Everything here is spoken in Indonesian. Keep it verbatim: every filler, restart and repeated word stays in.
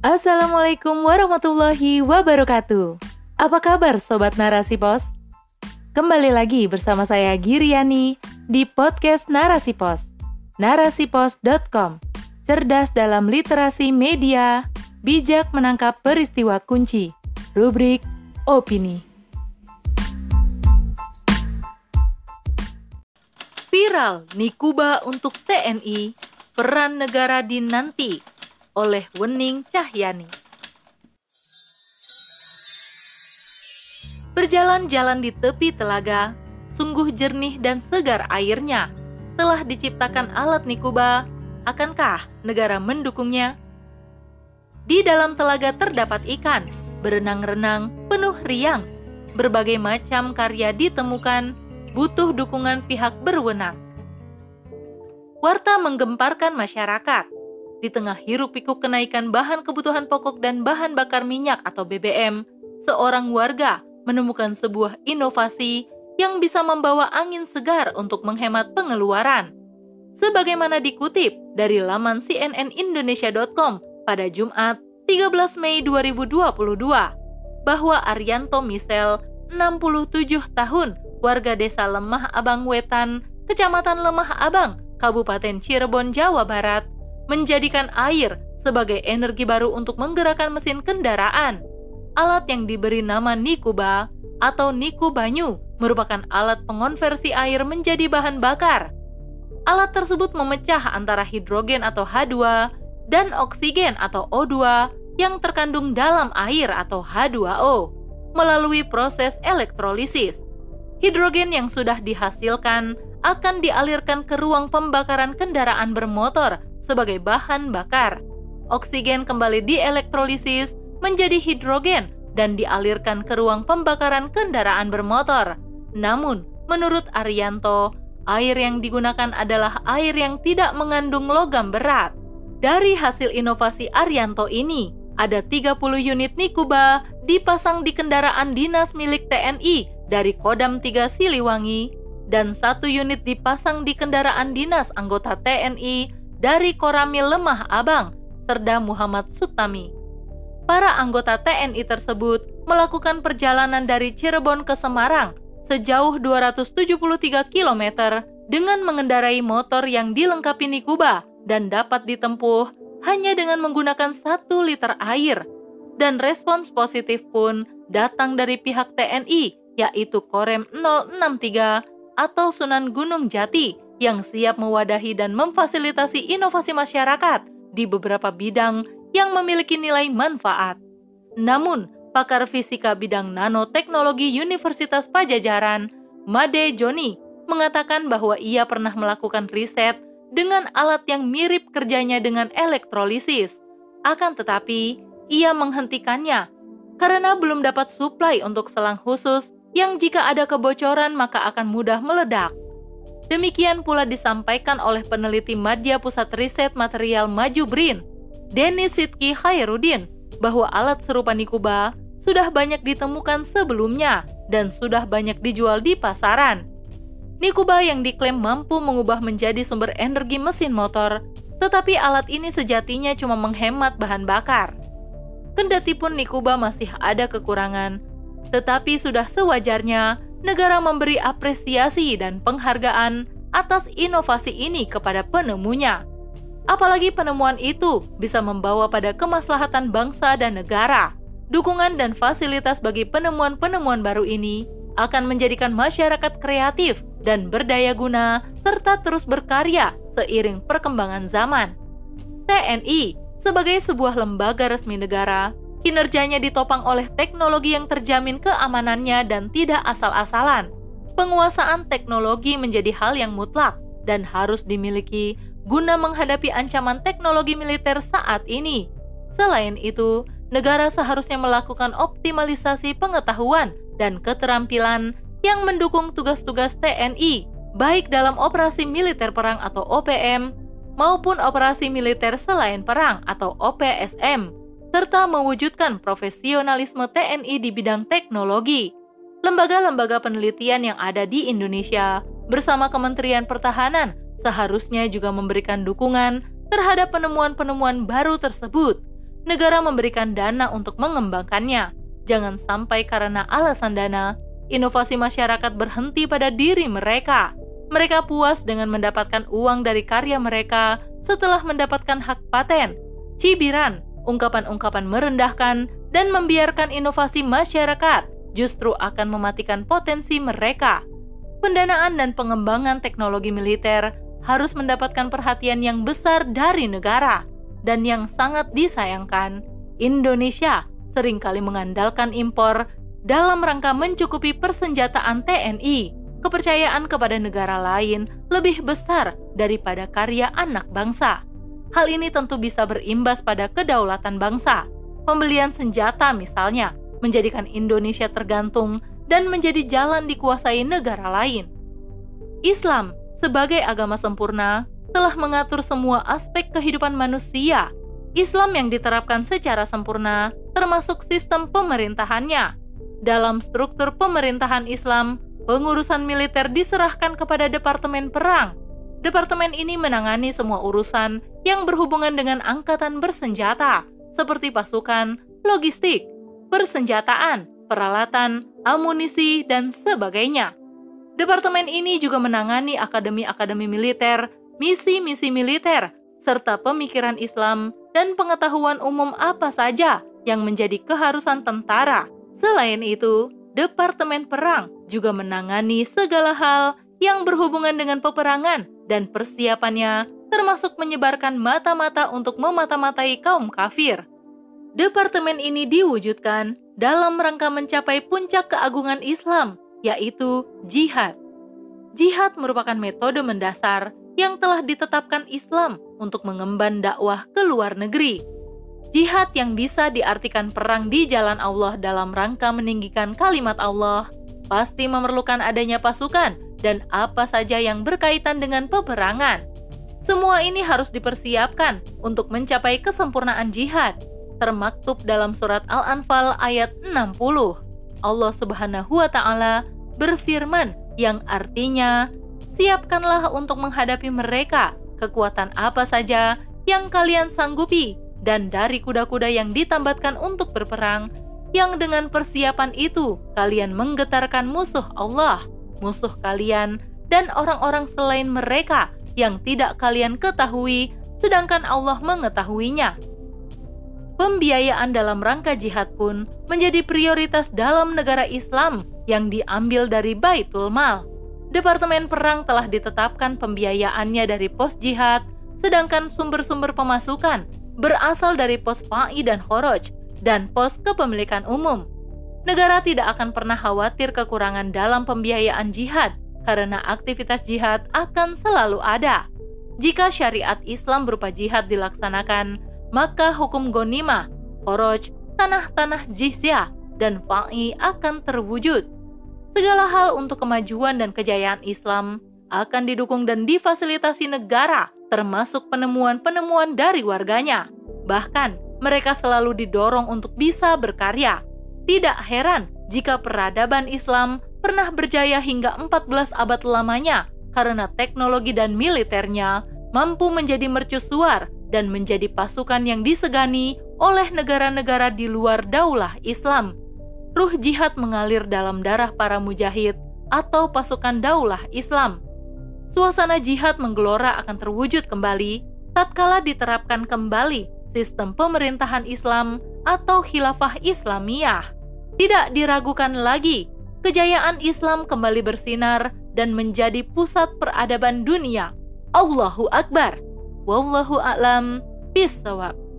Assalamualaikum warahmatullahi wabarakatuh. Apa kabar Sobat Narasi Pos? Kembali lagi bersama saya Giryani di podcast Narasi Pos, narasi pos dot com. Cerdas dalam literasi media, bijak menangkap peristiwa kunci. Rubrik Opini. Viral Nikuba untuk T N I, peran negara dinanti oleh Wening Cahyani. Berjalan-jalan di tepi telaga, sungguh jernih dan segar airnya. Telah diciptakan alat Nikuba, akankah negara mendukungnya? Di dalam telaga terdapat ikan, berenang-renang, penuh riang. Berbagai macam karya ditemukan, butuh dukungan pihak berwenang. Warta menggemparkan masyarakat. Di tengah hiruk-pikuk kenaikan bahan kebutuhan pokok dan bahan bakar minyak atau B B M, seorang warga menemukan sebuah inovasi yang bisa membawa angin segar untuk menghemat pengeluaran. Sebagaimana dikutip dari laman c n n indonesia dot com pada Jumat tiga belas Mei dua ribu dua puluh dua, bahwa Arianto Misel, enam puluh tujuh tahun, warga desa Lemah Abang Wetan, Kecamatan Lemah Abang, Kabupaten Cirebon, Jawa Barat, menjadikan air sebagai energi baru untuk menggerakkan mesin kendaraan. Alat yang diberi nama Nikuba atau Nikubanyu merupakan alat pengonversi air menjadi bahan bakar. Alat tersebut memecah antara hidrogen atau H dua dan oksigen atau O dua yang terkandung dalam air atau H dua O melalui proses elektrolisis. Hidrogen yang sudah dihasilkan akan dialirkan ke ruang pembakaran kendaraan bermotor sebagai bahan bakar. Oksigen kembali dielektrolisis menjadi hidrogen dan dialirkan ke ruang pembakaran kendaraan bermotor. Namun, menurut Arianto, air yang digunakan adalah air yang tidak mengandung logam berat. Dari hasil inovasi Arianto ini, ada tiga puluh unit Nikuba dipasang di kendaraan dinas milik T N I dari Kodam tiga Siliwangi dan satu unit dipasang di kendaraan dinas anggota T N I dari Koramil Lemah Abang, Serda Muhammad Sutami. Para anggota T N I tersebut melakukan perjalanan dari Cirebon ke Semarang sejauh dua ratus tujuh puluh tiga kilometer dengan mengendarai motor yang dilengkapi Nikuba dan dapat ditempuh hanya dengan menggunakan satu liter air. Dan respons positif pun datang dari pihak T N I, yaitu Korem nol enam tiga atau Sunan Gunung Jati, yang siap mewadahi dan memfasilitasi inovasi masyarakat di beberapa bidang yang memiliki nilai manfaat. Namun, pakar fisika bidang nanoteknologi Universitas Pajajaran, Made Joni, mengatakan bahwa ia pernah melakukan riset dengan alat yang mirip kerjanya dengan elektrolisis. Akan tetapi, ia menghentikannya karena belum dapat suplai untuk selang khusus yang jika ada kebocoran maka akan mudah meledak. Demikian pula disampaikan oleh peneliti Madya Pusat Riset Material Maju Brin, Denis Sitki Khairuddin, bahwa alat serupa Nikuba sudah banyak ditemukan sebelumnya dan sudah banyak dijual di pasaran. Nikuba yang diklaim mampu mengubah menjadi sumber energi mesin motor, tetapi alat ini sejatinya cuma menghemat bahan bakar. Kendati pun Nikuba masih ada kekurangan, tetapi sudah sewajarnya negara memberi apresiasi dan penghargaan atas inovasi ini kepada penemunya. Apalagi penemuan itu bisa membawa pada kemaslahatan bangsa dan negara. Dukungan dan fasilitas bagi penemuan-penemuan baru ini akan menjadikan masyarakat kreatif dan berdaya guna serta terus berkarya seiring perkembangan zaman. T N I sebagai sebuah lembaga resmi negara, kinerjanya ditopang oleh teknologi yang terjamin keamanannya dan tidak asal-asalan. Penguasaan teknologi menjadi hal yang mutlak dan harus dimiliki guna menghadapi ancaman teknologi militer saat ini. Selain itu, negara seharusnya melakukan optimalisasi pengetahuan dan keterampilan yang mendukung tugas-tugas T N I, baik dalam operasi militer perang atau O P M maupun operasi militer selain perang atau O P S M. Serta mewujudkan profesionalisme T N I di bidang teknologi. Lembaga-lembaga penelitian yang ada di Indonesia bersama Kementerian Pertahanan seharusnya juga memberikan dukungan terhadap penemuan-penemuan baru tersebut negara memberikan dana untuk mengembangkannya. Jangan sampai karena alasan dana, inovasi masyarakat berhenti pada diri mereka. Mereka puas dengan mendapatkan uang dari karya mereka setelah mendapatkan hak paten. Cibiran, ungkapan-ungkapan merendahkan dan membiarkan inovasi masyarakat justru akan mematikan potensi mereka. Pendanaan dan pengembangan teknologi militer harus mendapatkan perhatian yang besar dari negara. Dan yang sangat disayangkan, Indonesia seringkali mengandalkan impor dalam rangka mencukupi persenjataan T N I. Kepercayaan kepada negara lain lebih besar daripada karya anak bangsa. Hal ini tentu bisa berimbas pada kedaulatan bangsa. Pembelian senjata misalnya menjadikan Indonesia tergantung dan menjadi jalan dikuasai negara lain. Islam sebagai agama sempurna telah mengatur semua aspek kehidupan manusia. Islam yang diterapkan secara sempurna termasuk sistem pemerintahannya. Dalam struktur pemerintahan Islam, pengurusan militer diserahkan kepada Departemen Perang. Departemen ini menangani semua urusan yang berhubungan dengan angkatan bersenjata, seperti pasukan, logistik, persenjataan, peralatan, amunisi, dan sebagainya. Departemen ini juga menangani akademi-akademi militer, misi-misi militer, serta pemikiran Islam dan pengetahuan umum apa saja yang menjadi keharusan tentara. Selain itu, Departemen Perang juga menangani segala hal yang berhubungan dengan peperangan dan persiapannya, termasuk menyebarkan mata-mata untuk memata-matai kaum kafir. Departemen ini diwujudkan dalam rangka mencapai puncak keagungan Islam, yaitu jihad. Jihad merupakan metode mendasar yang telah ditetapkan Islam untuk mengemban dakwah ke luar negeri. Jihad yang bisa diartikan perang di jalan Allah dalam rangka meninggikan kalimat Allah, pasti memerlukan adanya pasukan dan apa saja yang berkaitan dengan peperangan. Semua ini harus dipersiapkan untuk mencapai kesempurnaan jihad, termaktub dalam surat Al-Anfal ayat enam puluh. Allah Subhanahu wa Ta'ala berfirman yang artinya, siapkanlah untuk menghadapi mereka kekuatan apa saja yang kalian sanggupi dan dari kuda-kuda yang ditambatkan untuk berperang, yang dengan persiapan itu kalian menggetarkan musuh Allah, musuh kalian, dan orang-orang selain mereka yang tidak kalian ketahui, sedangkan Allah mengetahuinya. Pembiayaan dalam rangka jihad pun menjadi prioritas dalam negara Islam yang diambil dari Baitul Mal. Departemen Perang telah ditetapkan pembiayaannya dari pos jihad, sedangkan sumber-sumber pemasukan berasal dari pos fa'i dan khoroj, dan pos kepemilikan umum. Negara tidak akan pernah khawatir kekurangan dalam pembiayaan jihad, karena aktivitas jihad akan selalu ada. Jika syariat Islam berupa jihad dilaksanakan, maka hukum gonimah, khoroj, tanah-tanah jizyah, dan fa'i akan terwujud. Segala hal untuk kemajuan dan kejayaan Islam akan didukung dan difasilitasi negara, termasuk penemuan-penemuan dari warganya. Bahkan, mereka selalu didorong untuk bisa berkarya. Tidak heran jika peradaban Islam pernah berjaya hingga empat belas abad lamanya karena teknologi dan militernya mampu menjadi mercusuar dan menjadi pasukan yang disegani oleh negara-negara di luar daulah Islam. Ruh jihad mengalir dalam darah para mujahid atau pasukan daulah Islam. Suasana jihad menggelora akan terwujud kembali tatkala diterapkan kembali sistem pemerintahan Islam atau Khilafah Islamiyah. Tidak diragukan lagi, kejayaan Islam kembali bersinar dan menjadi pusat peradaban dunia. Allahu Akbar. Wallahu a'lam bishawab.